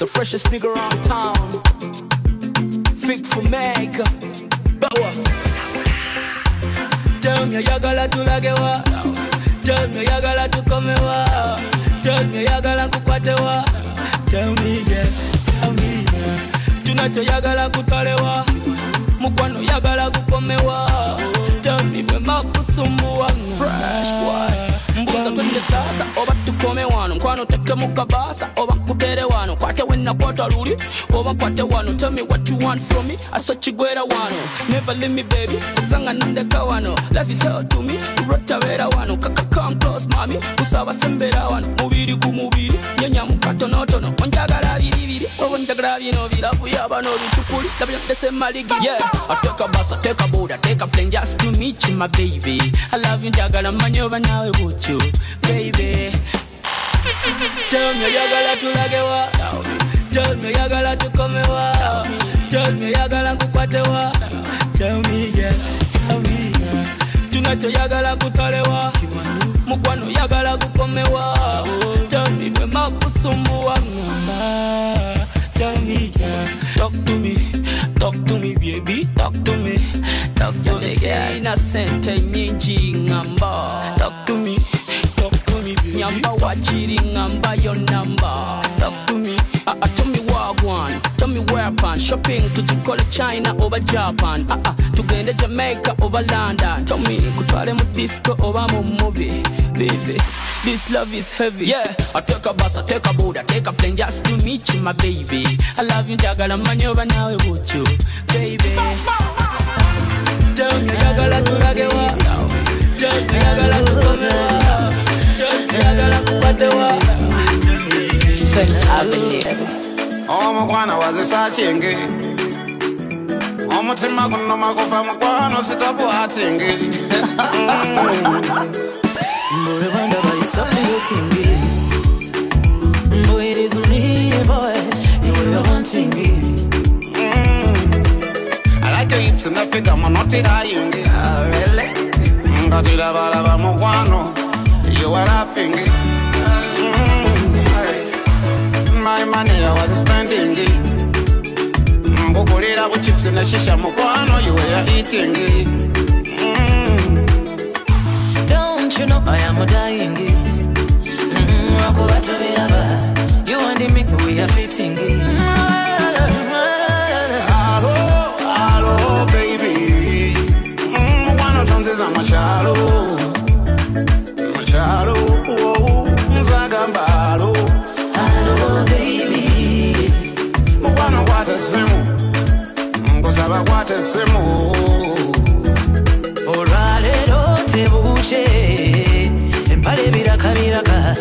the freshest nigga around town. Fig for Mega Bawa. Tell me ya gala tulagewa. Tell me ya gala tukomewa. Tell me ya gala kukwatewa. Tell me yeah, tell me yeah. Tunacho ya gala kutalewa. Mukwano ya gala kukomewa. Tell me bema kusumbuwa. Fresh boy. Mbuza tunde sasa, oba tukome wano. Mkwano teke mukabasa, oba kutere wano. Kwate wena kwata luli, oba kwate wano. Tell me what you want from me, aso chigwera wano. Never leave me baby, kuzanga nandeka wano. Life is hell to me, urota wera wano. Kaka come close mami, usawa sembera wano. Mubiri kumubiri, nyenya mukato notono. Onjaga la vidi vidi, oba njagra vino vida. Fuyaba no vichukuli, tabi yate sema ligi. Yeah, I take a bus, I take a boat, I take a plane just to meet you my baby. I love you njaga la manyoba nawe wood. You, baby, tell me ya gala to lagewa. Tell me ya gala to comewa. Tell me ya gala kupatewa. Tell me yeah, tell me yeah. Tunacho ya gala kutalewa. Mukwano ya gala kukomewa. Tell me we makusumbuwa. Tell me yeah, talk to me. Talk to me, baby, talk to me. Talk to me, girl. Innocent, nyingi ngamba. Talk to me, baby. Nyamba wachiri ngamba your number. Talk to me. Tell me what I want. Tell me where I pan. Shopping to the call China over Japan. To go to Jamaica over London. Tell me, kutwale mu disco over mu movie, baby. This love is heavy. Yeah, I take a bus, I take a boat, I take a plane just to meet you, my baby. I love you, Jagala, man, you're now with you, baby. Tell me, Jagala, to Ragewa. Tell me, Jagala, to Komewa. Tell me, Jagala, to Patewa. Since I've been here. Oh, my guana was a sachenge. Oh, my timago, no mago, from a guano, sit up, watching. Boy, it is me, boy. You were wanting me. I like your hips and the figure, I'm not dying. Oh, really? Got it, I'm a guano. You were laughing. My money, I was spending. Boy, I was chips and the shisha, I'm a guano. You were eating. Don't you know I am a dying? You want to make me a fitting. Hello, hello, baby. One of them says I'm a shadow. I'm a shadow. Zagambaro. Hello, baby. One of water simu. Gozaba water simu. Orale do te buche. Empare bira kamiraka.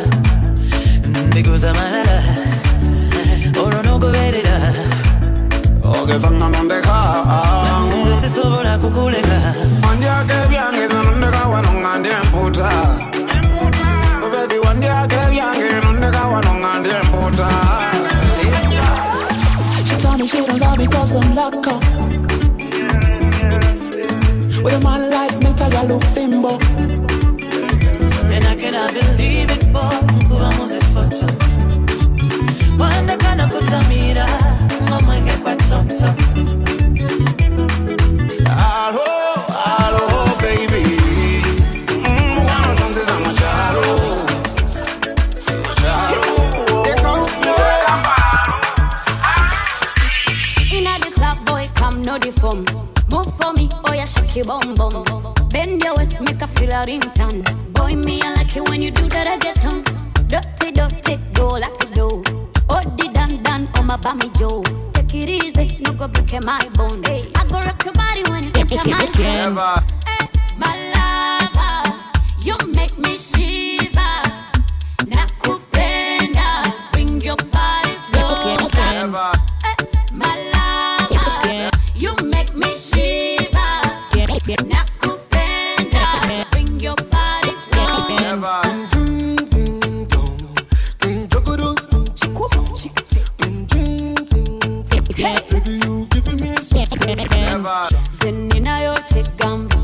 Ndiguzamana, oro no goberera. Ogezanga ndeka, nsisobora kukuleka. Wandia kebyange ndeka wanonga ndemputa. Baby wandia kebyange ndeka wanonga ndemputa. She told me she don't love me 'cause I'm loco. With a man like me, tell ya look fimbo. And I cannot believe it, boy. Wanda kana kutamira, mama nge kwa tonto. Hello, hello, baby. Wanda dances a machado. Machado. They come to Zagambaro. Inna the club, boy, come no the form. Move for me, oh yeah, shake your bum bum. Bend your waist, make a feel a ringtone. Boy, me, I like it when you do that, I get on. Dirty, dirty, go, let's go. Oddy, dan, dan, oh my bummy Joe. Take it easy, no go break my bone. Hey, I go rock your body when you get my hands. Hey, my lover, you make me shiver. Nakupenda, bring your body closer. Hey, my lover, you make me shiver. Nakupenda, bring your body closer. Hey. Baby, you giving me something. Zenina yo chegamba.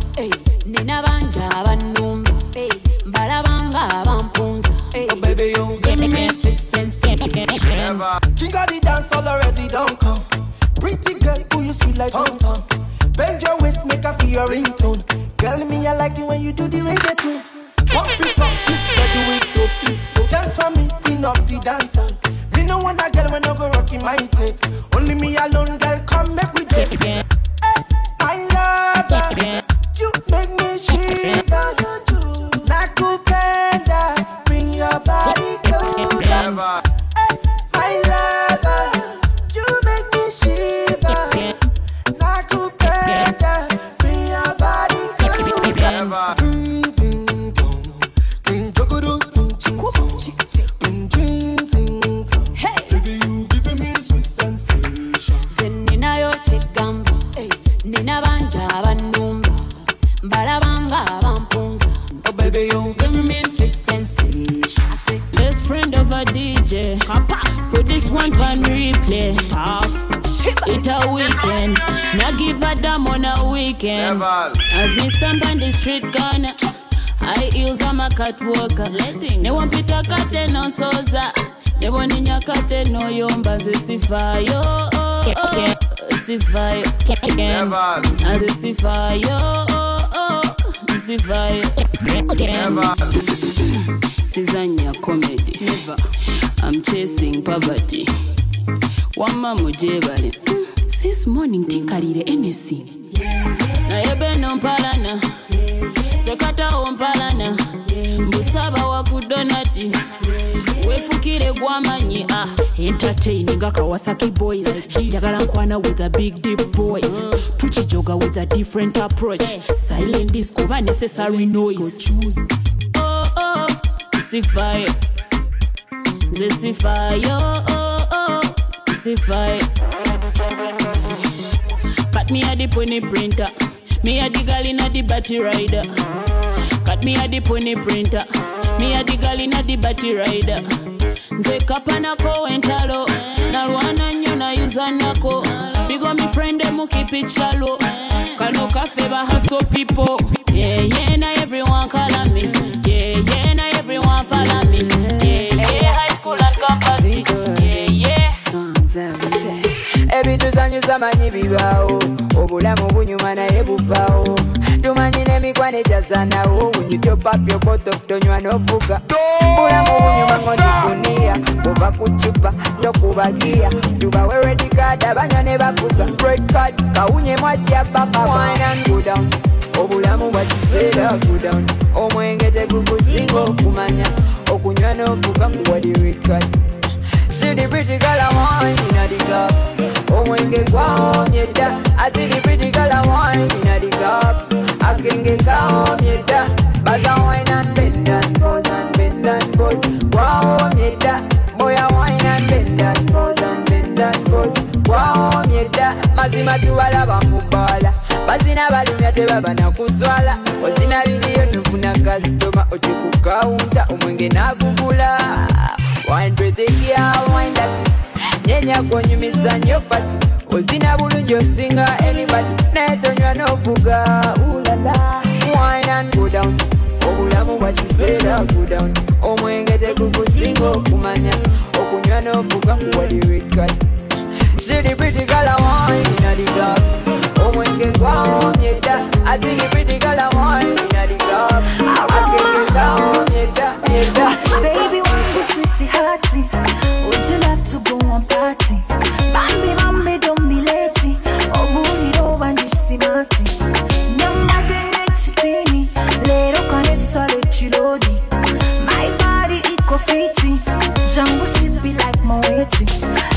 dance for me, clean up the dancer. Me no want a girl when I go rock in my tape. Only me alone, girl, come make we do. Hey, my lover, you make me shiver. You do Nakupenda, bring your body closer. Hey, my lover, you make me shiver. Nakupenda, bring your body closer. As me stand on the street corner, I use on my catwalk. They want Peter Cate no Sosa. They want in your Cate no Yomba. Sifayo. Sizanya comedy. Never. I'm chasing poverty. One mamu jebali. Since morning, tinkari the NSC. Na yebe no mpalana, sekata o mpalana, musaba wa kudonati, wefukire kwa manyi, ah. Entertaining a Kawasaki boys, jagala nkwana with a big deep voice, tuchi joga with a different approach, silent disco ba necessary noise. Oh, sifayo, zesifayo, sifayo. Cut me a the pony printer, me a the girl in a the batty rider. Cut me a the pony printer, me a the girl in a the batty rider. Zeka panako entalo, nalwana nyona yuzanako. Bigo mi friend emu keep it shallow. Kano kafe ba hustle people. Yeah, yeah, na everyone call on me. Yeah, yeah, na everyone follow me. Yeah, yeah, high school and campus. Yeah, yeah. Songs every day. Ebitu zanyu zamanyi bibao, obulamu bunyuma na ebuvao. Tumanyi nemikwane jazana o, unyutopapyo boto tonywa novuga. Obulamu bunyuma ng'ojifunia, bova kuchupa, tokubagia. Juba wewe dikada banyo ne bavuga. Break card, kawunye mwajia papa, wine and go down. Obulamu bachisera go down. Omwengete kukusingo okumanya, okunywa novuga mwadi record. See the pretty girl I want in the club. Oh, when you get warm, yeah, da. I see the pretty girl I want in the club. I can get warm, yeah, da. But I wine and bend and pose. Warm, yeah, da. Boy, I wine and bend and pose. Warm, yeah, da. Mazima tuwala ba mubala. Bazina balumya tebaba na kuswala. Ozina video nufuna customer. Oche kukaunta umwenge na kukula. Wine pretty girl, wine that. Nyenya kwenyumiza nyo pati. Ozina bulunjo singer anybody. Netonywa novuga, ulala. Wine and go down. Obulamu bachisera go down. Omwengete kukusinga okumanya. Okunywa novuga mwali record. See the pretty girl I want in the club. Omwenge kwa omyeta. I see the pretty girl I want in the club. I see the girl baby. Sweetie hearty, would you love to go on party? Bambi, mambi, don't be late. Oh, booty, oh, and you see Marty. Number the next thing, let up on a solid chilodi. My body, eco fitty. Jungle sippy like Moeti.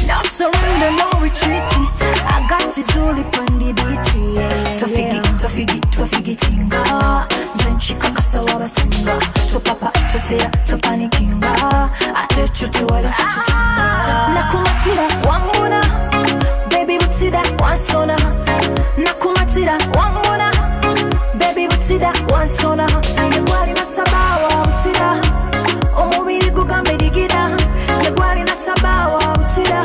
Not surrender, no retreating. I got his only funny beating. Tofigi, Zenchika, so I'm a singer. To papa, to tear, to panicking. Chuti wala chuchisina Nakumatira wanguna baby butida wansona Nakumatira wanguna baby butida wansona Negwali nasabawa butida Omubiri kukambidigida Negwali nasabawa butida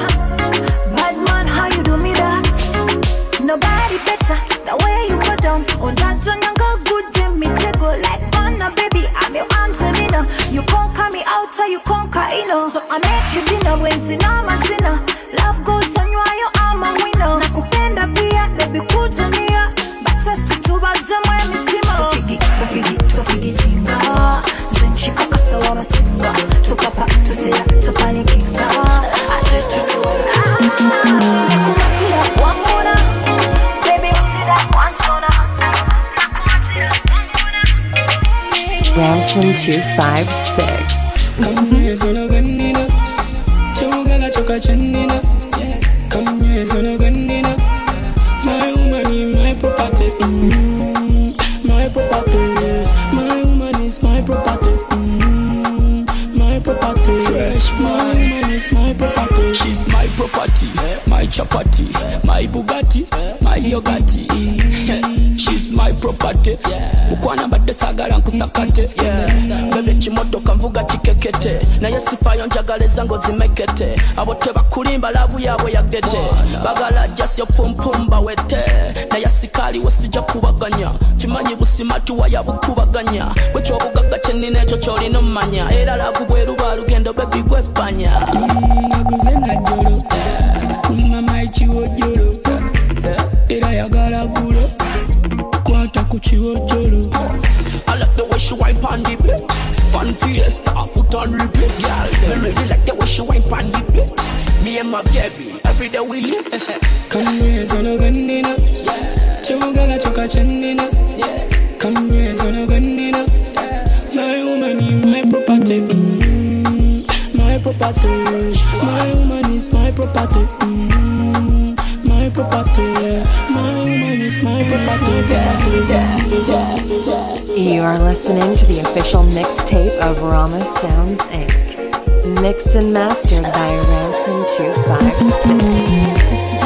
Bad man how you do me that Nobody better the way you go down Undato nyango good jimmy tego like Anna baby I'm your Antonina You conquer me out or you conquer So I make you dinner when sina masina Love goes on you are your arm and winner Nakupenda pia, baby kutumia Bata situwa jamu ya mitima Tofigi, tinga Zenchika kasawa unasimba, tukapa tutia, tupanikinga atechutua nikumatia wangona, baby utida wansona nakumatia wangona Ransom256 come here solo gandina choga ga choka chandina come here solo gandina my woman my property my property my woman is my property my property fresh my woman is my property she's my property my chapati my Bugatti my yogati she's my property ukwana badesagala nkusakate bebe chimoto kamvuga chikekete na yesifayo njagale zango zimekete abote bakulimba lavu yabo yagete bagala just yo pumpumba wete na yasikali wasija kubaganya chimanyi busimatu wayabukubaganya kwecho bugaga chenine chocholi no manya era lavu bweru balugendo bebi kwepanya nguzena jolo kumama ichiwo jolo era yagala gulo I like the way she wine pon the bed, fun fiesta put on repeat. Girl, me really like the way she wine pon the bed. Me and my baby, every day we live. Come here, solo gandina, choga ga choka chandina. Come here, solo gandina, my woman is my property, my property. My woman is my property. My property, my woman is my property. You are listening to the official mixtape of Rama Sounds Inc. Mixed and mastered by Ransom256.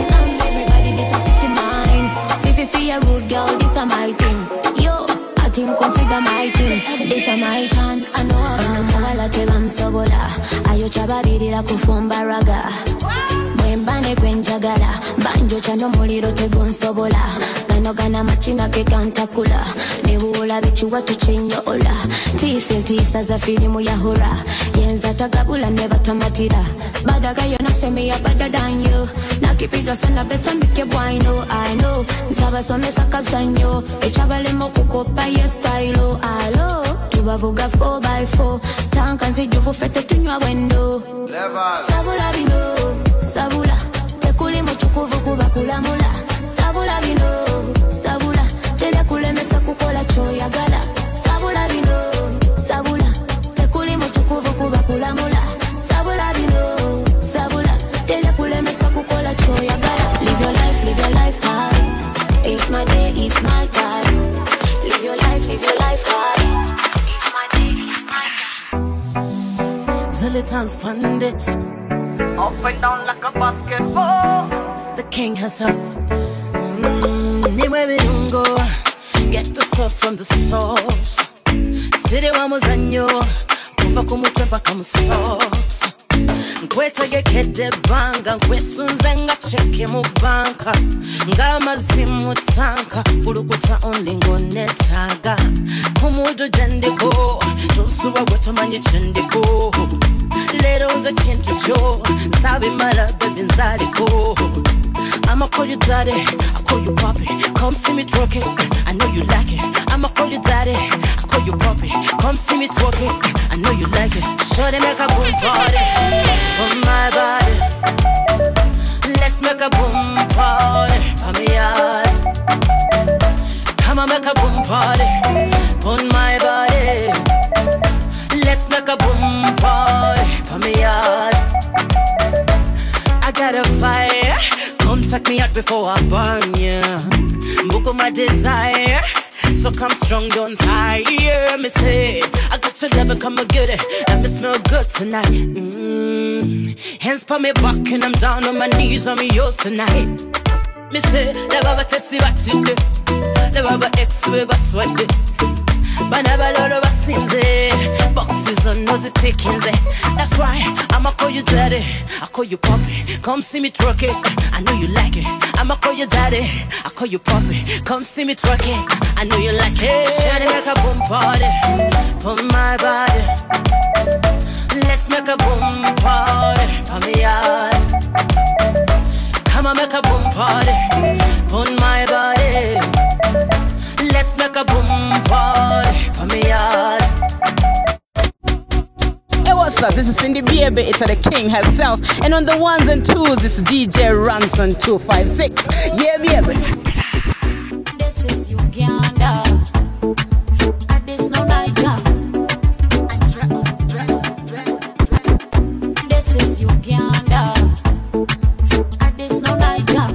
Everybody, this is it to mine. Fifi, a rude girl, this is my thing. Yo, I think configure my thing. This is my chance, I know. Enokawala tebam sobola. Ayo chababirira kufumba raga. Mbane kwenjagala banjo chano muliro tegonsobola nanogana machina kekantakula nebuula bikiwatu kyenyoola tiisa za firimu ya hura yenza tagabula nebatamatira badagayo nasemia badadanyo nakipiga sana betambike bwaino I know nsabasomesa kazanyo echabalemo kukopa ye stylo alo tubavuga 4x4 tanka nzijuvu fete tunywa wendo sabula bino Sabula, tekuli mchukuvu kubakula mula Sabula bino, sabula, tele kulemesa kukola choya gala Sabula bino, sabula, tekuli mchukuvu kubakula mula Sabula bino, sabula, tele kulemesa kukola choya gala live your life high It's my day, it's my time Live your life high It's my day, it's my time Zile times pandits Up and down like a basketball The king herself Get the sauce from the sauce Siri wa muzanyo Kufa kumutempa kama sauce Nkwetege kede banga Nkwesunze nga cheke mubanka Nga mazimu tanka Kulukuta onlingo netaga Kumudu jendiko Josuwa wetu manji chendiko Little za chintu jo Sabi mara baby nzaliko I'ma call you daddy I call you puppy Come see me twerking I know you like it I'ma call you daddy I call you puppy Come see me twerking I know you like it Sure they make a boom party For my body Let's make a boom party For me yard Come on make a boom party For my body Let's make a boom party For me yard I got a fire Come suck me out before I burn ya yeah. Book of my desire So come strong, don't tire Me say, I got your love and come and get it And me smell good tonight Hands put me back and I'm down on my knees I'm yours tonight Me say, the baba tesi batide The baba ex-way baswade Banaba lolo basinde Boxes on nosy tickings That's why I'ma call you daddy I call you puppy Come see me twerk it I know you like it I'ma call you daddy I call you puppy Come see me twerk it I know you like it Shawty make a boom party For my body Let's make a boom party For me yard Come on make a boom party For my body Let's make a boom party for me, yard. What's up? This is Cindy B.A.B. It's the king herself. And on the ones and twos, it's DJ Ransom256. Yeah, B.A.B. This is Uganda. This no Niger. This is Uganda. This no Niger.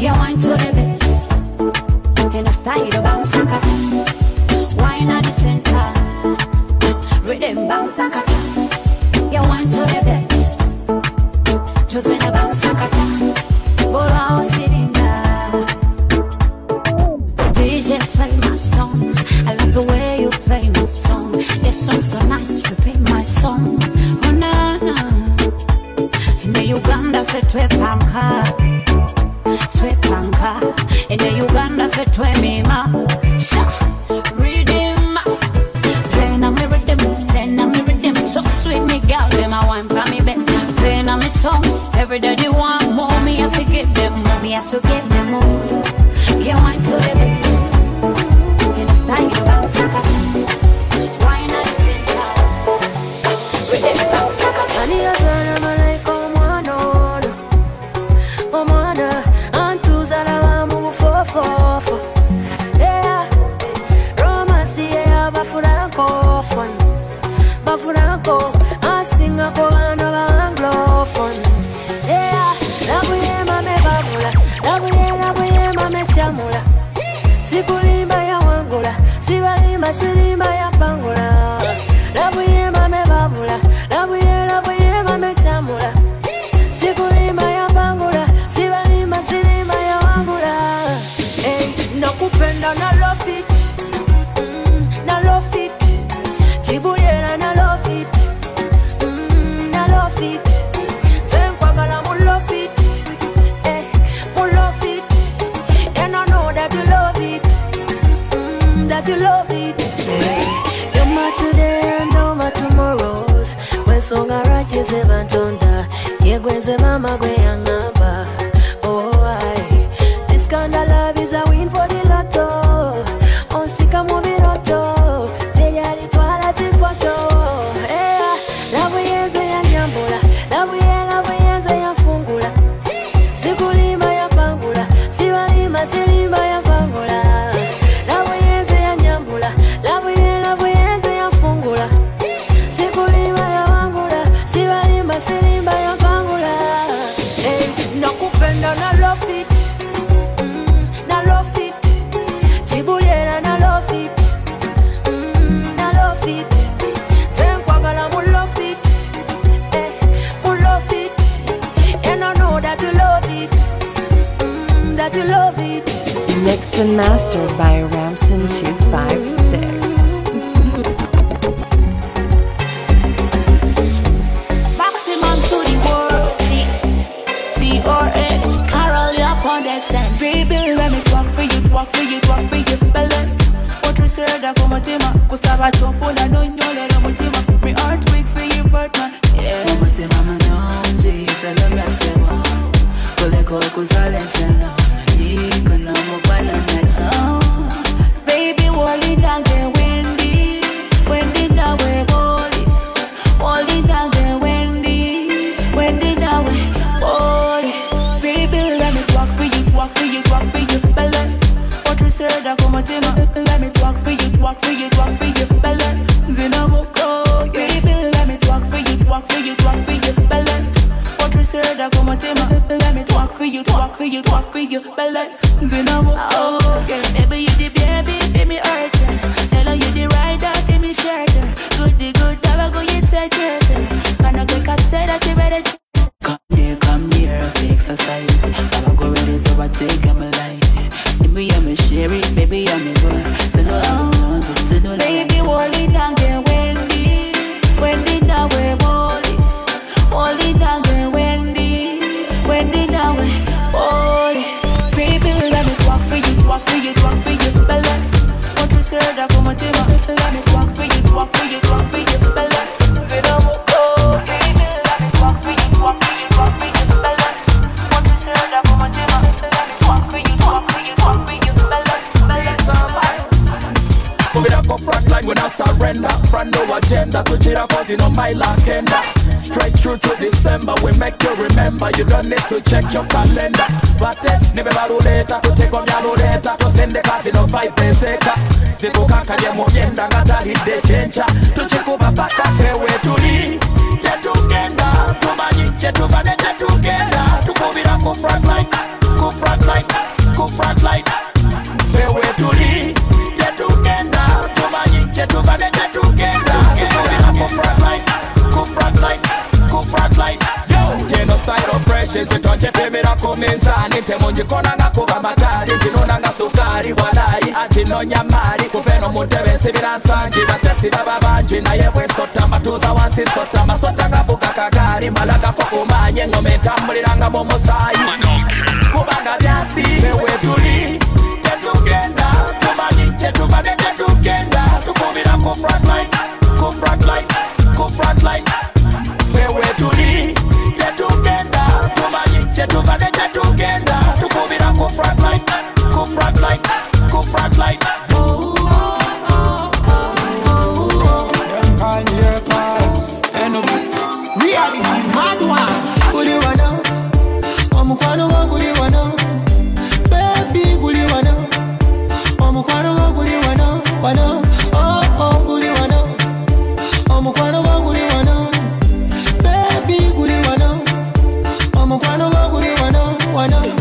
Get wine to the base. And I style the bounce sakata. Wine at the center. Rhythm bounce sakata. Get wine to the base. Choosing the bounce sakata. Bola city. Play my song. I love the way you play my song. This song's so nice, repeat my song. Oh na na. In the Uganda for twepanka, twepanka. In the Uganda for twemima. Sha, rhythm. Play na me rhythm. So sweet me girl, them I want from me bed. Play na me song. Every day they want more. Me have to give them more. Get wine to the bed. Why not sit down with the bounce up? We don't go front line, we don't surrender. Brand new agenda, to cheer up us in on my agenda. Straight through to December, we make you remember. You don't need to check your calendar. But test, never valoreta, to take on your data. To send the class in on 5 peseta. Zipo kaka jemo yenda, gata hide chencha. To chiku babaka kewe tuli. Tetugenda, tumanyiche, tuvaneche tugenda. Tukubira ku front line, ku front line, ku front line. Kewe tuli. Sitoche pemera komezani temonjikona ngakuba matari tinona ngasukari walai atinonya mari kuveno mutebe sibiransanji batesi babanji na yebwe sota matuza wansi sota masota ngavuga kakari malaga kokumanye ngome tambuliranga mu musayi kubanga byasi wewe tuli tetugenda tumanyiche tuvanenje tugenda tukubira ku front line ku front line ku front line wewe tuli tetugenda Tuvaneche tugenda, tukubira ku front line, ku front line, ku front line. Don't call me a pass. Reality, mad one. Kuliwana, omukwano wa kuliwana. Baby, kuliwana, omukwano wa kuliwana. Wana, oh oh, kuliwana, omukwano wa kuliwana. Baby, kuliwana, omukwano.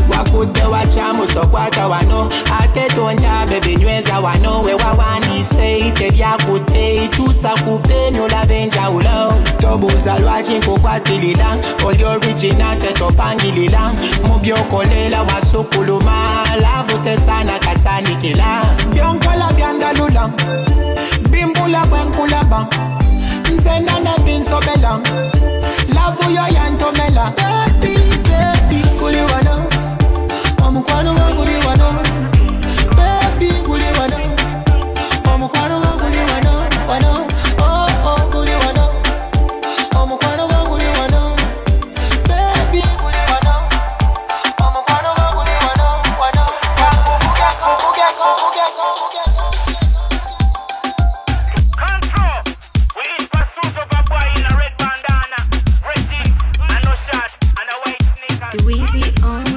Wakude wachamu sokwata wano Atetonja bebe nyweza wano Wewa wanise ite vya kute Chusa kupenu la benja ulo Tobuza lwachinko kwa tilila Oli origina teto pangilila Mubyo kolela wasukuluma Lavute sana kasani kila Bionkola biandalula Bimbula kwenkula bang Nzenda nebin sobelang Lavu yo yantomela Baby, baby, kuliwana Omukwano wa kuliwana Baby, kuliwana Omukwano wa kuliwana Wano, oh, oh, kuliwana Omukwano wa kuliwana Baby, kuliwana Omukwano wa kuliwana Wano, Control, we in pursuit of a boy in a red bandana Red jeans, and no shirt, and a white sneaker Do we be on?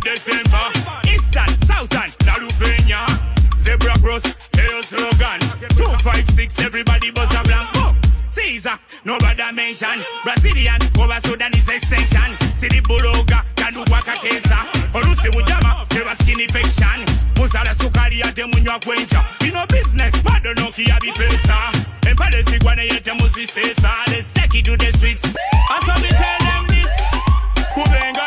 December, Eastern, Southern, Laluphenia, Zebra Cross, Hail Slogan, 256, everybody buzz a blank book. Caesar, nobody mention, Brazilian, over Sudanese extension, City Buloga, Kanuwaka Kesa, Orusi Ujama, Teva Skin Infection, Musala Sukari, Atemunya Quencha, you know business, Pado Noki, Abi Pesa, and Palesi Guana Yatemusi Cesar, let's take it to the streets. And so we tell them this, Kubenga.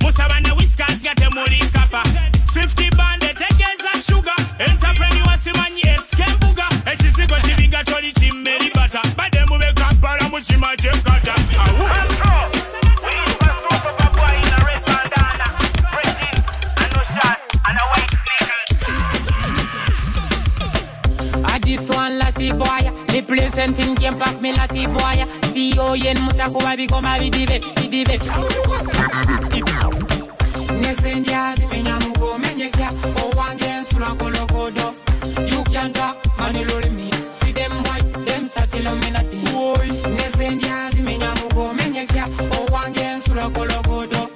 Musabana whiskers get a molly kappa. 50 bandit against a sugar. Entrepreneur Simani Eskambuga. And she's got a bigger tolly team, Mary Butter. But then we make up Paramuchima Jim Cutter. We pass over Papa in a red bandana. Red jeans, and no shirt, and a white sneaker. I just want Lati Boy. The pleasant thing came back me Lati Boy. Oyen mutakuwa bigoma bidive bidive Nesendia penya mugome nyekya owange nsula kolokodo you can talk manilole me see them white them satilomenati Nesendia penya mugome nyekya owange nsula kolokodo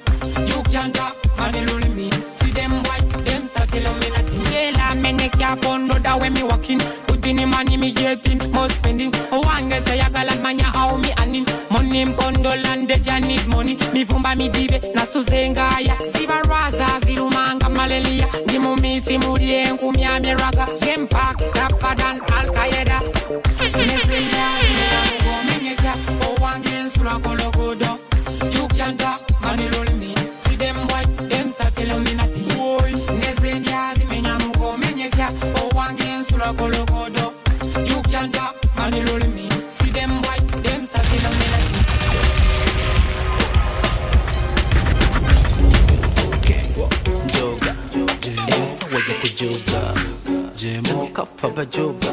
you can talk manilole me see them white them satilomenati yela menekya bondo dawe mi walking Money me getting more spending. Oh, I'm going to Yagalan Mania, how me and money bundle and the Janet money. Me fumba me dive, Nasusengaya, Ziva Raza, Zirumanga, Malalia, Dimumi, Timuri, and Kumia Miraga, Zempa, Rafadan, Al Qaeda. Oh, one dance, Rakologodo. You can talk, Maniloli me. See them white, them Satellominati. Nesendia, Zimenamuko, Meneka, oh, one dance, Rakologodo. You can't talk, man, you roll me. See them white, them satin on me like Papa Juba.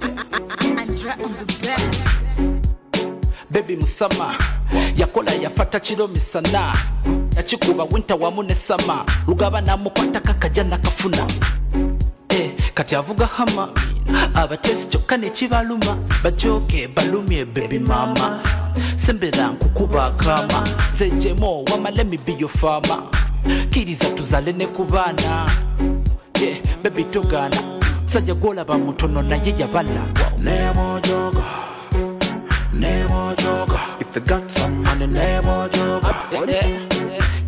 Andra on the back. Baby Musama, yakola yafata chilo misana. Yachikuba winter wamune sama. Lugaba na mukwata kakajana kafuna. Kati avuga hama. Abatesi chokane chibaluma. Bajoke balumye baby mama. Sembera nkukuba kama. Zejemo wama let me be your farmer. Kiriza tuzalene kubana. Yeah, baby togana. Saja gola ba mutono na yeja bala. Never joga, never joga. If you got some money, never joga.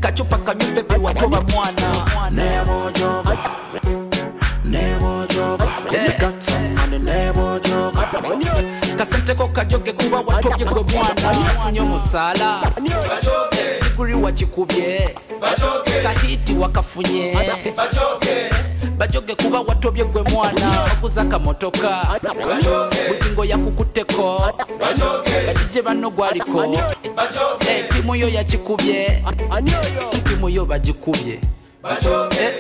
Kachupa kamyu baby watoba mwana. Never joga, never joga. If you got some money, never joga. Kasente ko kajoge kuba watoge go mwana. Nyomo sala, bajoge. Kuri wachikubye, bajoge. Kahiti wakafunye, bajoge. Bajoge kuba watobye gwe mwana. Wakuzaka motoka, bajoge. Butingo ya kukuteko, bajoge. Batije bano gwaliko, bajoge. Kimoyo ya chikubye, kimoyo bajikubye, bajoge.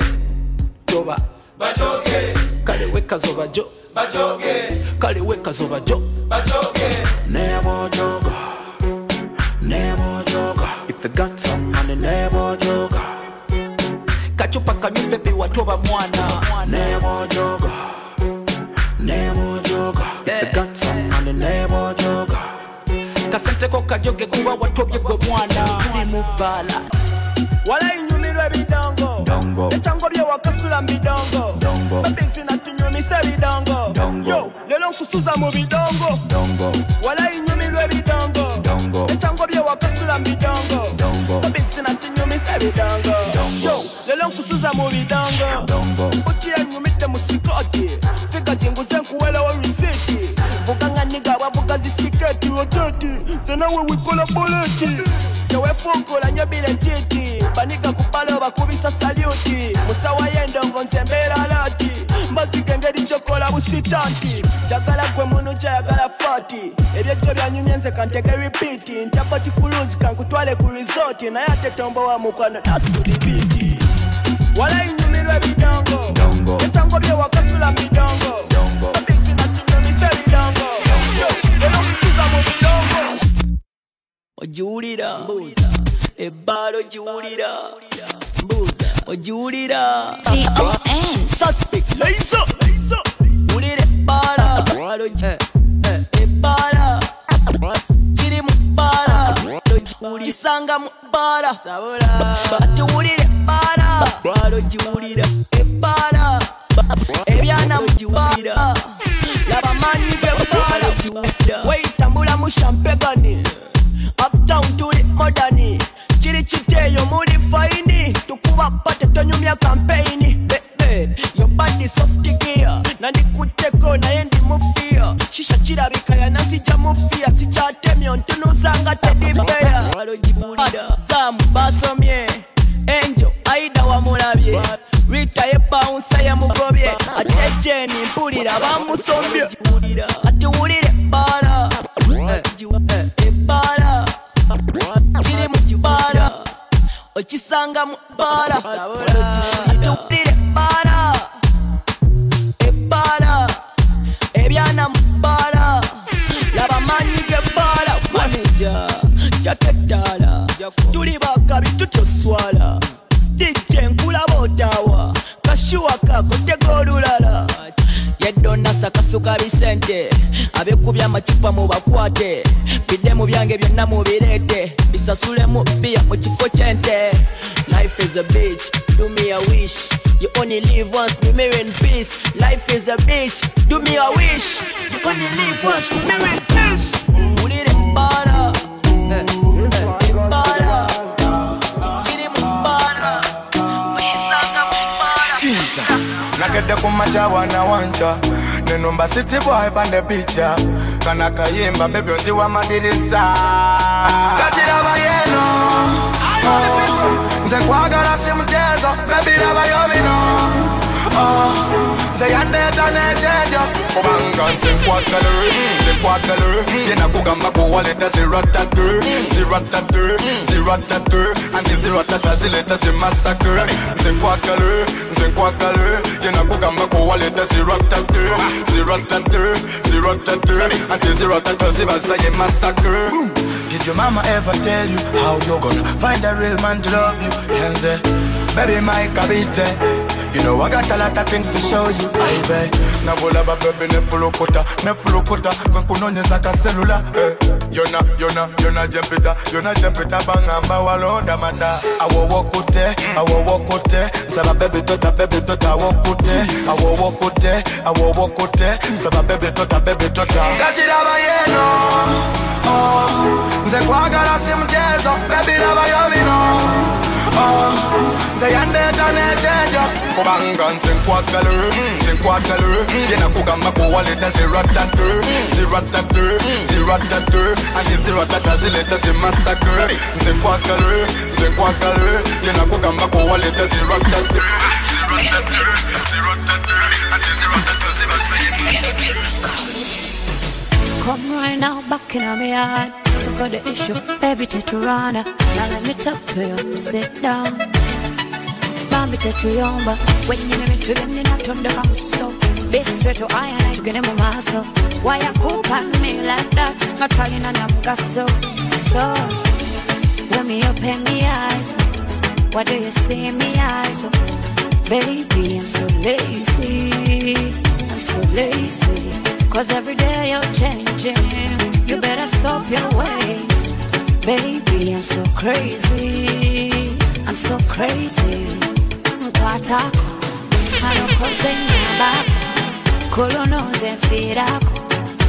Toba, bajoge. Kaleweka zoba jo, bajoge. Kaleweka zoba jo, bajoge. Never joga, never joga. If you got some money, never joga. Kachupa kamyu baby watoba mwana. Never joga, never joga. If you got some money, never joga. Kasente ko kajoge kuwa watobye gwe mwana. Ni mubala wala inyumira bidongo dongo. Echango lye wakasula bidongo dongo. Babenzi natunyumisa bidongo dongo. Yo lelo nkusuza mu bidongo dongo. Wala inyumira bidongo dongo. Echango lye wakasula bidongo dongo. Babenzi natunyumisa bidongo dongo. Kusuza muvidanga uti anyumite musikati fika jengo zangu wala wa risiki vukanga niga wavuka zisikati watati senawe wikola boleti nawe fungo la nyabile njiti baniga kupala wakubisa saluti musawa yendo ngonzembera lati mbazikengeri chokola usitanti jagala kwe munu jagala fati ebyeto byanyumyenze kanteke repeat ntapati kuluzi kankutwale ku resort na yate tombo wa mukwano nasudibiti. Wala inyumirwe bidongo dongo. Etango bye wakasula bidongo dongo. Babenzi natunyumisa bidongo dongo. Lelo nkusuza mu bidongo. Ojiwulira mbuza. Ebbalo ojiwulira mbuza. Ojiwulira T.O.N. Suspect Laizo. Wulira ebbala. Ebbalo ebbala. Chiri mu bbala. Kisanga mu bbala. Ati wulira ebbala. Baro Jurida, Ebara, Eviana Jurida, Labamani, Baro Jurida, wait, Tambula Mushampegani, uptown to the Modani, Chirichite, your moody fine, to pull up at the Tonumia campaign, your body soft gear, Nandi Kuteko, Nandi Mufia, Shishachira, Bikaya, Nancy Jamufia, Sichatemion, Tunusanga, Teddy Bear, Baro Jurida, Sam Basomie. Angel, Aida wa mulabye Rita yepa unsa ya mugobye Ateche ni mpulira wa musombye Ati ulire bara Ebara Chiri mujibara Ochisanga mubara Ati ulire bara Ebara Ebyana mubara Laba manyige bara Maneja Jaketala Tuliba kabi tutyo swala DJ nkula botawa Kashuwa kako tego lulala Yedona sakasuka bisente Abekubya machupa mubakwate Bidemu byange byonna mubirete Bisasule mubia muchifo chente. Life is a bitch, do me a wish. You only live once, remember in peace. Life is a bitch, do me a wish. You only live once, remember in peace. Ulire mbara Nakete kumachawa na wancha Nenumba city boy pande picha Kana kayimba baby otiwa madirisa Katira bayeno Nze kwa gara si mchezo Baby lava yovino Nze yande etanechejo Bangan, c'est quoi calorie. Y'en a Kogamako, Waleta, c'est ratatouille. Anti ziratatas, il est assez massacre. C'est quoi calorie. Y'en a Kogamako, Waleta, c'est ratatouille. Anti ziratatas, il va s'ailler massacre. Did your mama ever tell you how you're gonna find a real man to love you? Yenze, baby, my cabite. You know I got a lot of things to show you, baby. Nabola ba baby ne follow kota. When kunonye zaka cellular, eh. Yona jempita bangamba walonda manda. Awo wokote, sala baby tota wokote. Awo wokote, sala baby tota. Gati daba yeno, oh. Nze kwa gara si mchezo, baby daba yovino. Say and they done a change up. Bangan, c'est quoi calorie. Y'en a Kogamako, Waleta, c'est ratatouille. Anti ziratatas, il est assez massacre. C'est quoi calorie. Y'en a Kogamako, Waleta, c'est ratatouille. Anti ziratatas, il va s'ailler. Come right now, back in my heart. So got the issue, baby, Teturana. Now let me talk to you, sit down. Bambi Tetuyomba. When you know me to them, then I turn the house so. Be straight to I and I get in my muscle. Why you cook at me like that? I'm telling and I'm gasso. So, when me open me eyes, what do you see in me eyes? Baby, I'm so lazy. Cause every day you're changing. You better stop your ways. Baby, I'm so crazy. Mkwatako, anokose nyambako. Kulunuze mfirako.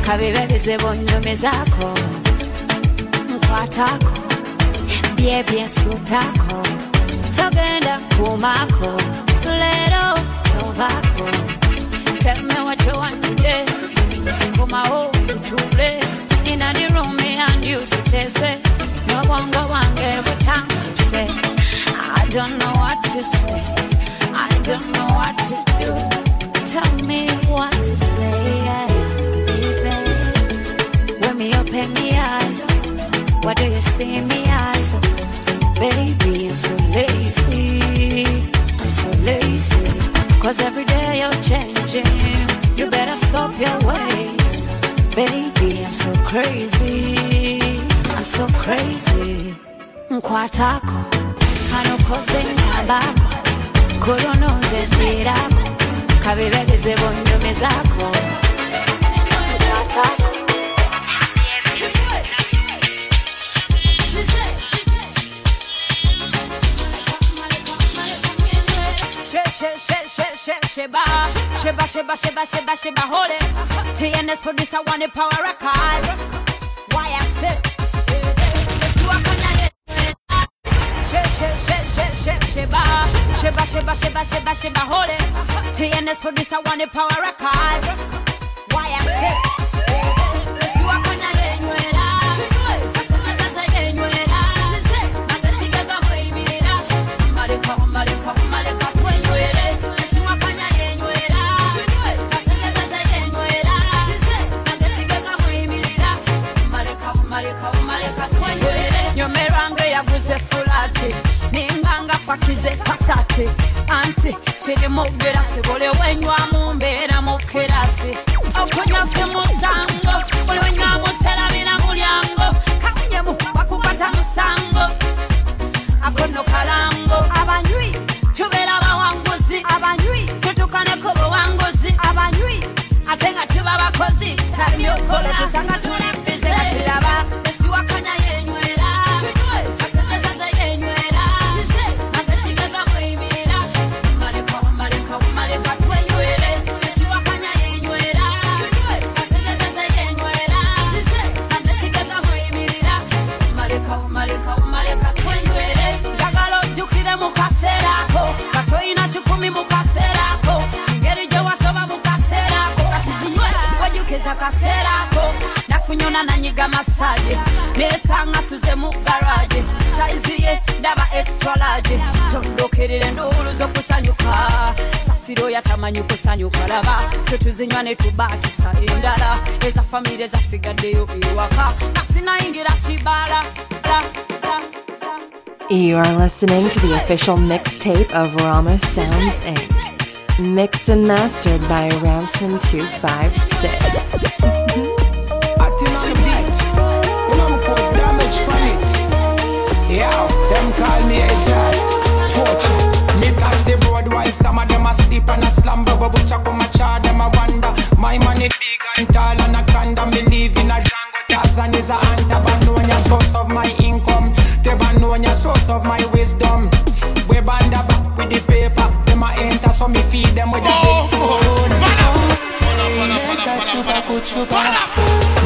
Kabibebeze bonjome zako. Mkwatako, byebye sutako. Togenda kumako, lero tovako. Tell me what you want today. Kumao utule. In the room, me and you to taste it. No one go on every time you say, I don't know what to say, I don't know what to do. Tell me what to say, baby. When me open me eyes, what do you see in me eyes? Baby, I'm so lazy. Cause every day you're changing, you better stop your ways. Baby, I'm so crazy. Mkwatako, anokose nyambako. Kulunuze mfirako. Kabibebeze bonjome zako. Mkwatako. Sheba, hold it. T.N.S. producer, want the power records. Why I said, Sheba, hold it. T.N.S. producer, want the power records. Why I said. Kize kasati, anti, chile mugerasi, wole wenywa mumbera mukerasi. Okonya se musango, wole wenywa mutera bina mulyango. Kakunye mu, bakubata musango, akono kalango. Abanywi, tubera bawanguzi, abanywi, tutukane ko bawanguzi, abanywi, atenga tuba bakozi, tabyo kola tusanga tunebize batiraba, sesiwa kanya yenywe. Kaserako, na nanyiga massage nesanga suze mu garage size ye ndaba extra large tondokerere nduluzo kusanyuka sasiro yatamanyi kusanyuka laba tetuzinywa ne tubaki sayindala eza family za sigadeyo iwaka asina ingira chibala You are listening to the official mixtape of Rama Sounds Inc. Mixed and mastered by Ransom256. Some of them are sleep and a slumber, but which I come a charge them a wonder. My money big and tall and a condom. Believe in a jungle, Tarzan is a ant. Tabanonia, source of my income. Tabanonia, source of my wisdom. We band up with the paper. Them a enter, so me feed them with the big stone.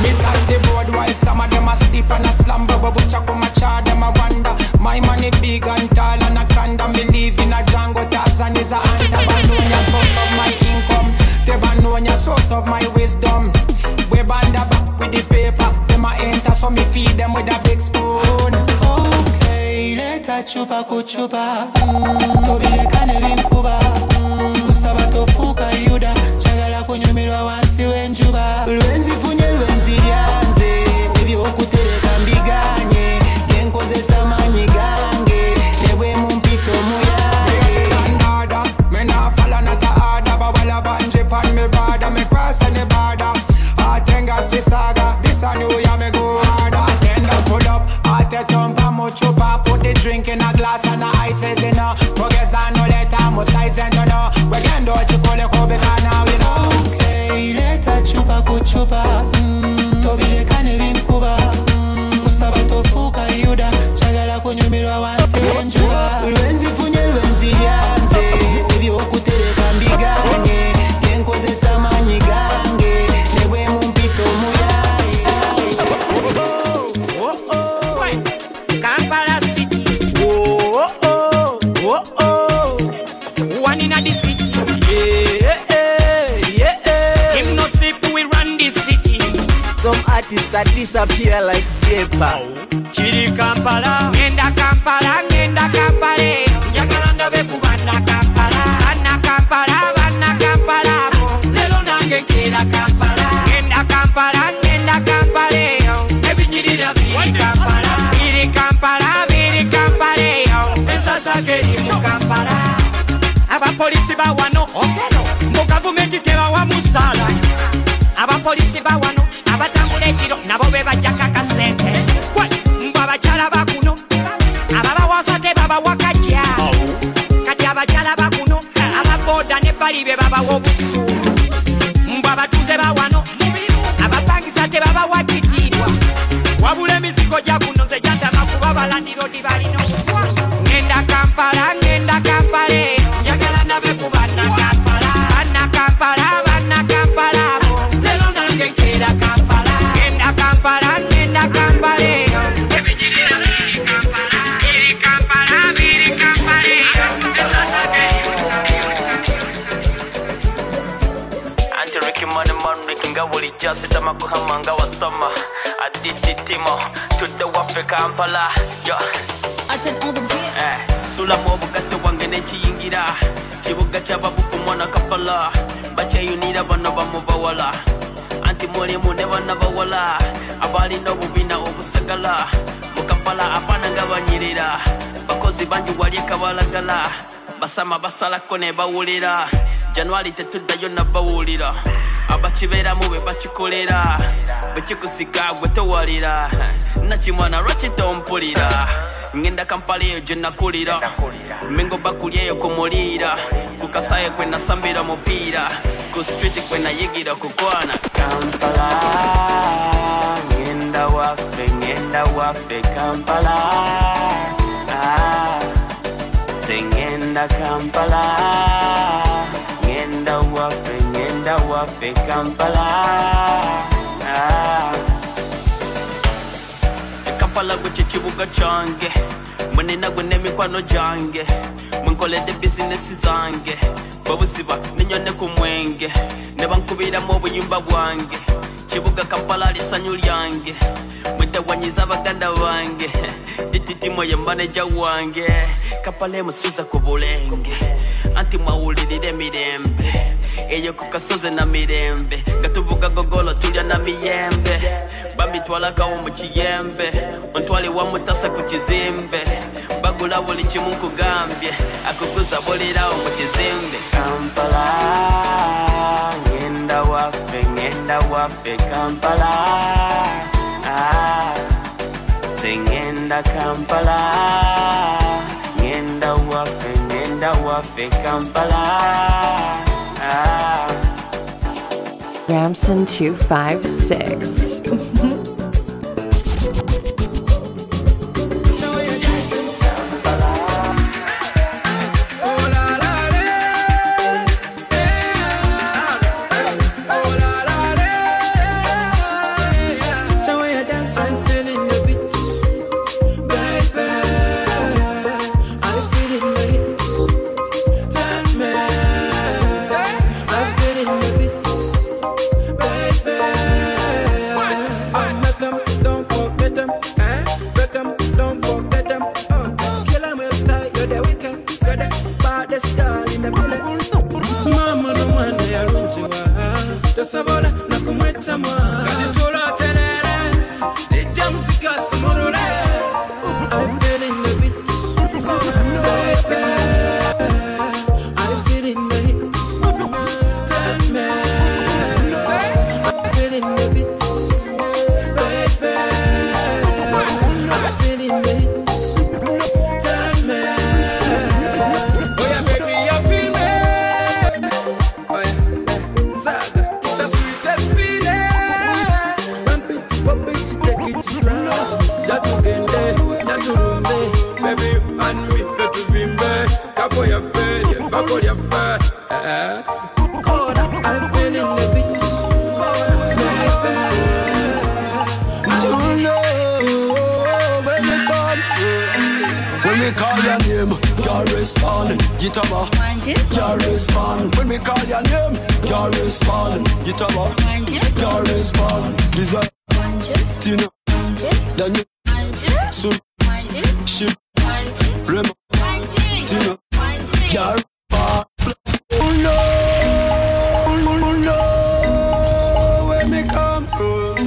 Me touch the board while some of them are sleep and a slumber, but which I come a charge them a wonder. My money big and tall and a condom. Believe in a jungle, Tarzan is a ant. Tabanonia, source of my income. Tabanonia, source of my wisdom. We band up with the paper. Them a enter, so me feed them with a big spoon. Okay, leta chupa kuchupa. Tobireka nevinkuba. Kusabato fuka yuda. Chagala kunyumirwa wansi wenjuba. Lwenzi funye lwenzi yanze. Baby okutereka mbiganye. Yenkoze samanyi gange. Newe mumpito muyange. Andada, mena fala nata ada. Babala banje pan me bada. Me kwasa ne bada. Atenga sisaga. Disa nuya me go harder. Atenda pull up. Atetompa mochupa. Put the drink in a glass and the ice is in a. Pogeza no leta mo size and no. Wegendo chipole kubikana we know. Okay, leta chupa kuchupa. Tobireka nevinkuba. Kusabato fuka yuda. Chagala kunyumirwa wansi wenjuba. Lwenzi funye lwenzi yanze. Baby okutereka mbiganye. Yenkoze samanyi gange. Some artists that disappear like vapor. Chiri Kampala, Nenda Kampala, Nenda Kampala. Yakalanda be kubanda Kampala, Anna Kampala, Anna Kampala. Lelo nange kira Kampala, Nenda Kampala, Nenda Kampala. Ebi chiri na biri Kampala, biri Kampala, biri Kampala. Esasa keri mu Kampala. Aba polisi ba wano, okeno. Mu government teba wa musala. Aba polisi ba wano. Nabo beba jaka kasete. Mbaba chala bakuno. Ababa wasate baba wakaja. Kajaba chala bakuno. Ababoda nepali beba wobusu. Mbaba tuze bawano. Abapangisate baba wakitidwa. Wabule misiko jakuno. Sejata makubaba landiro dibalino. Ngenda Kampala, ngenda Kampale. Yakalanda bekubana Kampala. Anna Kampala, anna Kampala. Lelo nange kera Kampala. Sita makuhamanga wasama Aditi Timo Tuta wafe Kampala Yo Aten on the beat Sula mwobu kate wangene chiyingira Chibuga chababu kumwana kapala Bache yunida vanaba mubawala Anti mwole muneva nabawala Abali no bubina obusagala Mukampala apana ngabanyirira Bakozi banji walieka walagala Basama basala kone bawulira Januari tetuda yona bawulira Abachivera muwe bachikolera Bechikusika wetowalira Nachimwana rachito mpulira Ngenda Kampala yo jena kulira Mingo bakulye yo kumulira Kukasaye kwena sambira mupira Kustriti kwena yigira kukwana Kampala ngenda wafe Kampala Sengenda Kampala ngenda wafe Wafe Kampala Kampala gweche chibuga change Mwenena gwene mikwano jange Mwenkolede business zange Babusiba ninyone kumwenge Nebankubira mwobu yimba bwange Chibuga Kampala lisanyu lyange mwetewanyiza abaganda bange dititimo yembaneja wange Kapale musuza ku bulenge anti mawulirire mirembe eyo ku kasoze na mirembe gatuvuga gogolo tulya na miyembe bamitwalaka mu kiyembe ontwali wa mutasa ku kizimbe bagula buli kimu kugambye akukuza bolera mu kizimbe Kampala ngenda wafe Kampala ngenda Kampala ngenda wafe Kampala Ransom256 Sabora na kumweta mwa kaditola telele nija muzika samurule I'm feeling the beat baby I'm feeling the heat tell me I'm feeling the beat baby I'm feeling the heat tell me oh yeah baby you feel me oh yeah sad Kapo ya fe, bako ya fe. I'm feeling the beat, baby. Oh no, when we call your name, you respond. Gitaba, you respond. When we call your name, you respond. Gitaba, you respond. Lisa, Tina, Daniel, Sun, Ship, Rema, Tina. You're oh no, oh no, where me come from?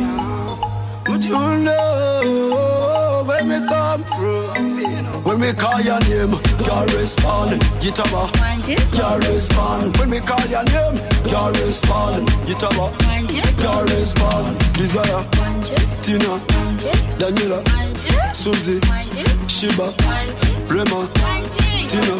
Would you know where me come from? When we call your name, you respond. Gitaba, you respond. When we call your name, you respond. Gitaba, you respond. Desire, Tina, Daniela, Susie, Shiba, Rema, Tina.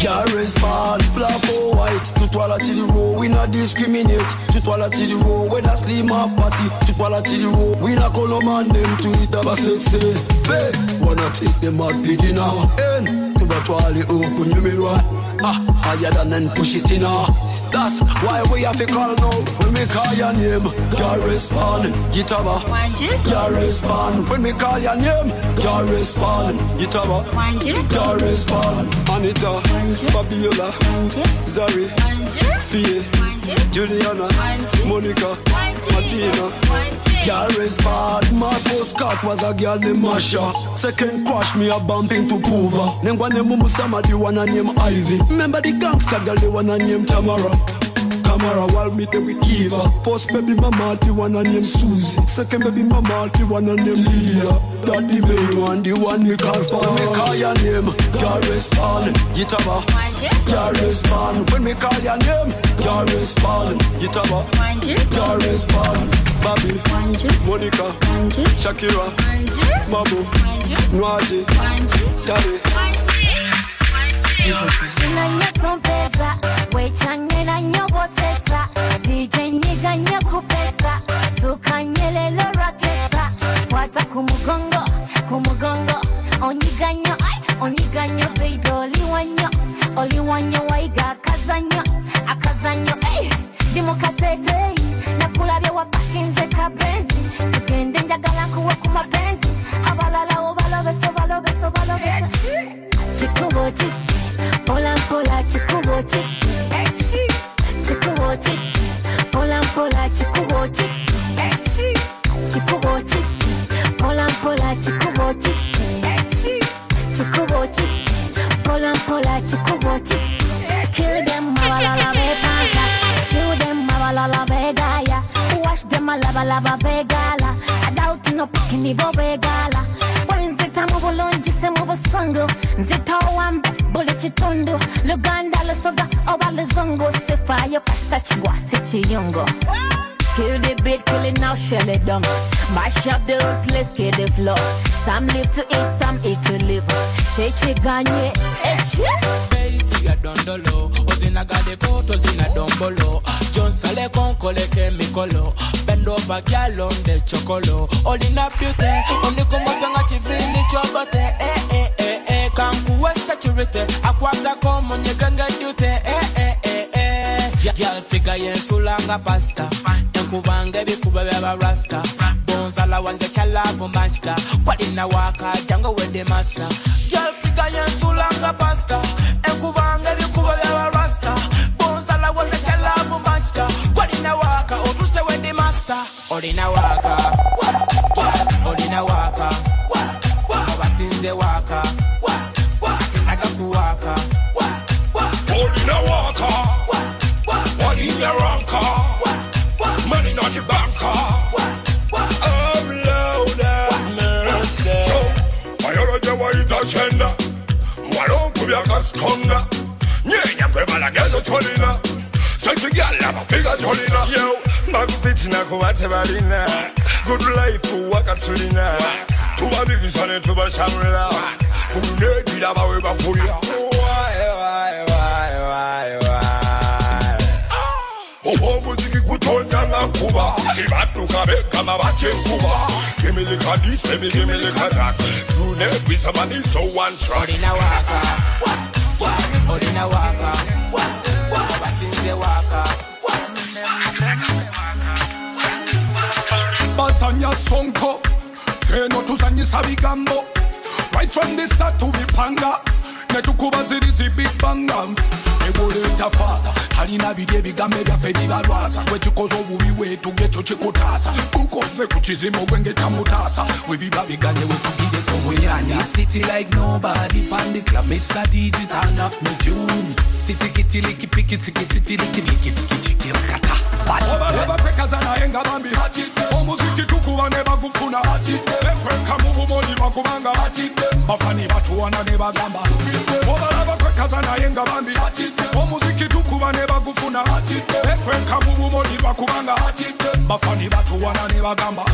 Y'all respond, black or white. Tutwala chidiro, we not discriminate. Tutwala chidiro, we not slim off party. Tutwala chidiro, we not color man them to eat up a sexy. Hey, wanna take them out the dinner. And to batwali open your mirror. Ah, higher than and push it in her. That's why we have to call now. When we call your name, you respond. Gitaba, you respond. When we call your name, you respond. Gitaba, you respond. Anita, Fabiola, Zari, Fie, Juliana, Monica, Adina. Girl respond. My first cut was a girl named Masha. Second crush me a bump into Pova. Nengwa ne mumu sama di wana named Ivy. Remember the gangster girl the wana named Tamara. Tamara while me there with Eva. First baby mama the wana named Susie. Second baby mama the wana named Lilia. That the main one the one he call for. When me call your name, girl respond. Gitaba, girl respond. When me call your name, girl respond. Gitaba, girl respond. Babi, Monica, Shakira, Mabu, Nwaji, Dali. Unanyotopeza, wechanye na nyobosesa, DJ nyiga nyakupesa, tukanyelelo rakesa, wata kumugongo, kumugongo, oniganyo, ay, oniganyo, baby, oliwanyo, waiga akazanyo, ay, dimokatete, Kulabia wapakinze kabenzi Tukende njagala kuwe kumabenzi Abalala obalobe Chikubo chiki Pola mpola chikubo chiki Chikubo chiki Pola mpola chikubo chiki chikubochi, chikubochi, kolam kola chikubochi. Kill them mawalala vegaya, chew them mawalala vegaya, wash them alaba laba vegala. I doubt no picking the bobegala. When zita mawolonji se mawosango, zita wamba bole chitondo, Luganda lo soga oba lo zongo, se fire pasta chigwa se chiyongo. Kill the bait, kill it now, shell it down. Mash up the whole place, kill the floor. Some live to eat, some eat to live. Cheche ganye, eche. Basiga dondolo, ozina gade koto, ozina dombolo. John sale konkole kemikolo. Bend over girl on the chocolo. Olina beauty, only kumoto nga chivini chobote. Kankuwe saturite, akwata komo nye ganga jute. Girl figure yen sulanga pasta. Kubanga bikuba baba rasta bonzala wanje chala bombasta kwadina waka jango we the master girl figure yan sulanga pasta ekubanga bikuba baba rasta bonzala wanje chala bombasta kwadina waka oduse we the master odina waka odina waka abasinze waka agakuwaka odina waka odina waka money on the bank card. I'm loud and mercy. I don't know why it's a agenda. I don't know why it's a sconda. Good life to work at Sulina. To a big son and to a shamrela. Who made me about why? Kuba, give up to Kabekama Kuba. Give me the Kadis, give me the Kadak. You never be somebody so one track. Odinawaka, what? Odinawaka, what? Basindewaka. Basanya Sonko, Feno to Sanisabi Gambo. Right from the start to be Panga. Netukuba Zirizi Big Bangam. Ebuleta Father. Halina bidebi gamega fediba rasa kwetu kozo ubiwe tugecho chikotasa kukofe kuchizimo wengeta mutasa webiba biganye wekugide kongoyanya city like nobody pandi club Mr. DJ turn up my tune city kitiliki pikiti city likiki kichiki kata baba pekaza na enga bambi hati omuziki tukubane bagufuna hati peka mubu moli bakubanga hati bafani batu wana ne bagamba baba pekaza na enga bambi hati omuziki tukubane bagufuna hati ekweka mubu moli bakubanga hati bafani batu wana ne bagamba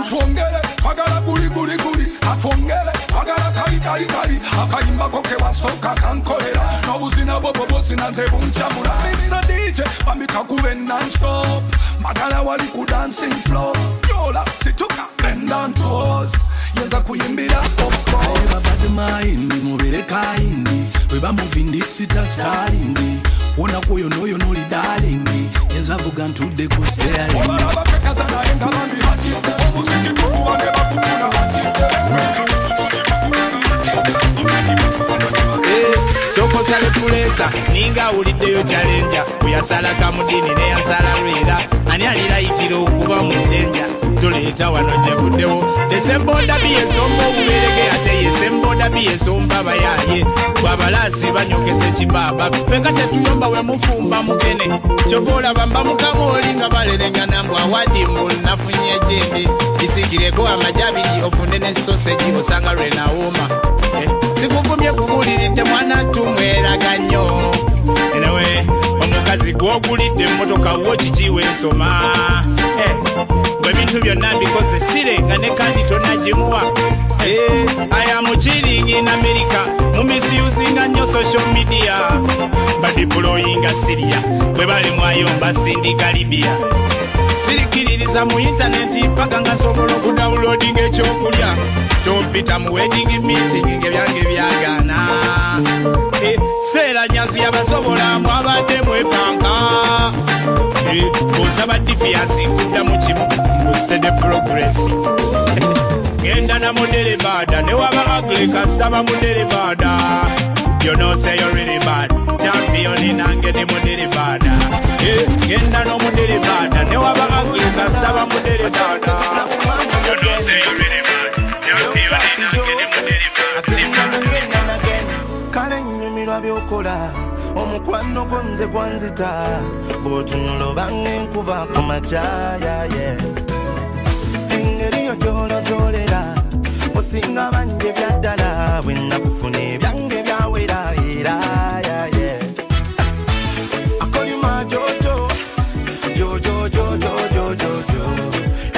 utongele bagala guli guli guli atongele bagala kali kali kali akayimba koke wasoka kankolera nobuzina bobo bozina nze bunchamura Mr. DJ bamika kuwe non-stop magala wali ku dancing floor yola situka bend and pose yenza kuyimbira of course babadima indi mubireka indi weba muvindi sita star indi wona kuyo noyo noli darling yenza vuga ntude ku stare wona babakakaza na enga bambi hati omuziki kuwa neba kufuna hati Soko sale pulesa, ninga ulideyo challenger Uyasala kamudini, neyasala rila Ani alila ikilo ukuba mudenja Tuleta wanoje kudeo Desembo dabiye sombo umelege ateye Sembo dabiye somba bayaye Babalasi banyokese chibaba Fekate tuyomba we mufumba mukene Chovola bamba mukamoli nga balelenga nambu Awadi mbunafunye jende Isigile kwa majabiji ofundene soseji Osanga rena oma Sikukumye kukulirite mwana tumwera ganyo Enewe, omukazi kukulirite motoka wochichiwe soma Kwe bintu byonna bikoze sire nga ne kandi tonagimuwa Aya muchiringi in America mumisiuzinga nnyo social media Badiployinga Syria, webali mwayomba Cindy Caribbean Sirikiririza mu interneti paka nga sobola okudownloadinga ekyokulya Chompita mu wedding meeting ebyange byagana Sera nyanzi yabasobola mwabadde mwepanga Onsaba diffiansi kudda mu kimu mu steady progress Ngenda na mudere bada ne waba ugly kasitaba mudere bada You know say you're really bad Champion inange ne mudere bada Ngenda no mudere bada ne waba ugly kasitaba mudere bada You know say you're really bad Omukwano gonze gwanzita botunulo bange nkuba ku machaya ye engeri yotolozolera osinga banje byaddala bwe nakufuna ebyange byawera era ye akolima jojo jojo jojo jojo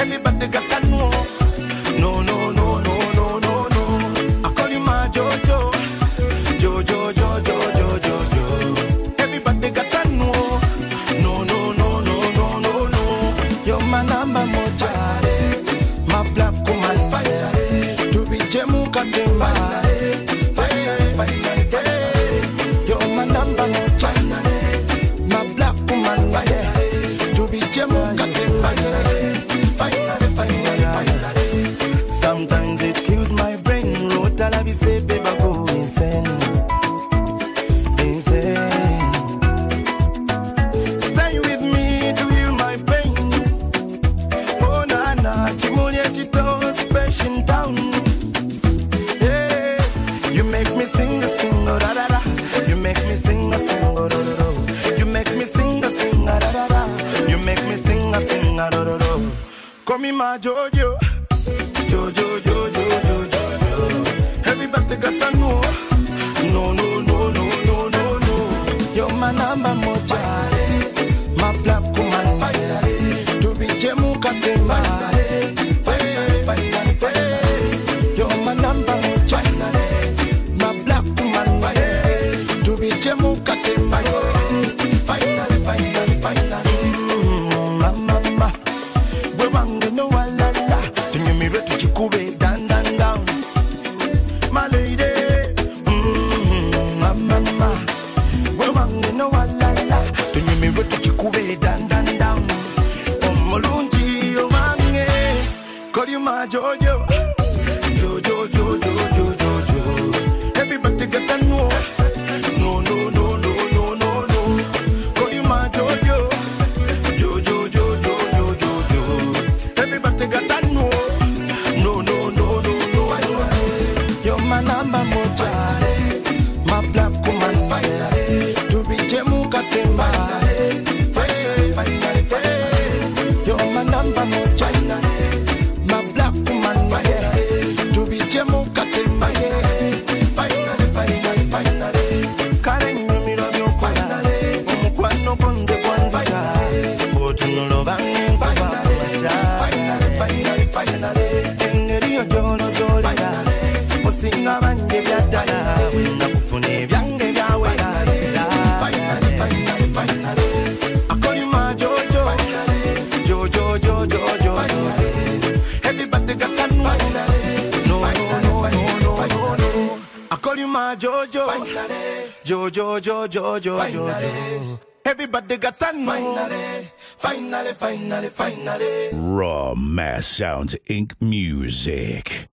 everybody got a no no no no no no no no akolima jojo jojo jojo jojo sometimes it kills my brain. Rotala be say baby go insane. Insane. Stay with me to heal my pain. Oh na na, chimule chito special town. Yeah, you make me sing a sing a da da da. You make me sing a sing a da da da. You make me sing a sing a da da da. You make me sing a sing a da da da. Call me my Jojo. Jojo, Jojo, Jojo, Jojo. Everybody got to know. No, no, no, no, no, no, no. Yo, my number mochare. My black woman, fire. To be Jemu Katemare. Fire, fire, fire. Yo, my number mochare. My black woman, fire. To be Jemu Katemare. Fire, fire, fire. Mama, mama. We want to know what. Chikube, down, down, down. My lady, mama, mama. We want to know what la la. To you, me, we to chikube, down, down, down. Omolunji, omange. Call you my Jojo. Jojo, Jojo, Jojo, Jojo. Everybody get a no. No, no, no, no, no, no, no. Call you my Jojo. Jojo, Jojo, Jojo, Jojo. Everybody get a no. Jojo, Jojo, Jojo, Jojo, everybody got a no. Finally, finally, finally. Rama Sounds Inc. Music.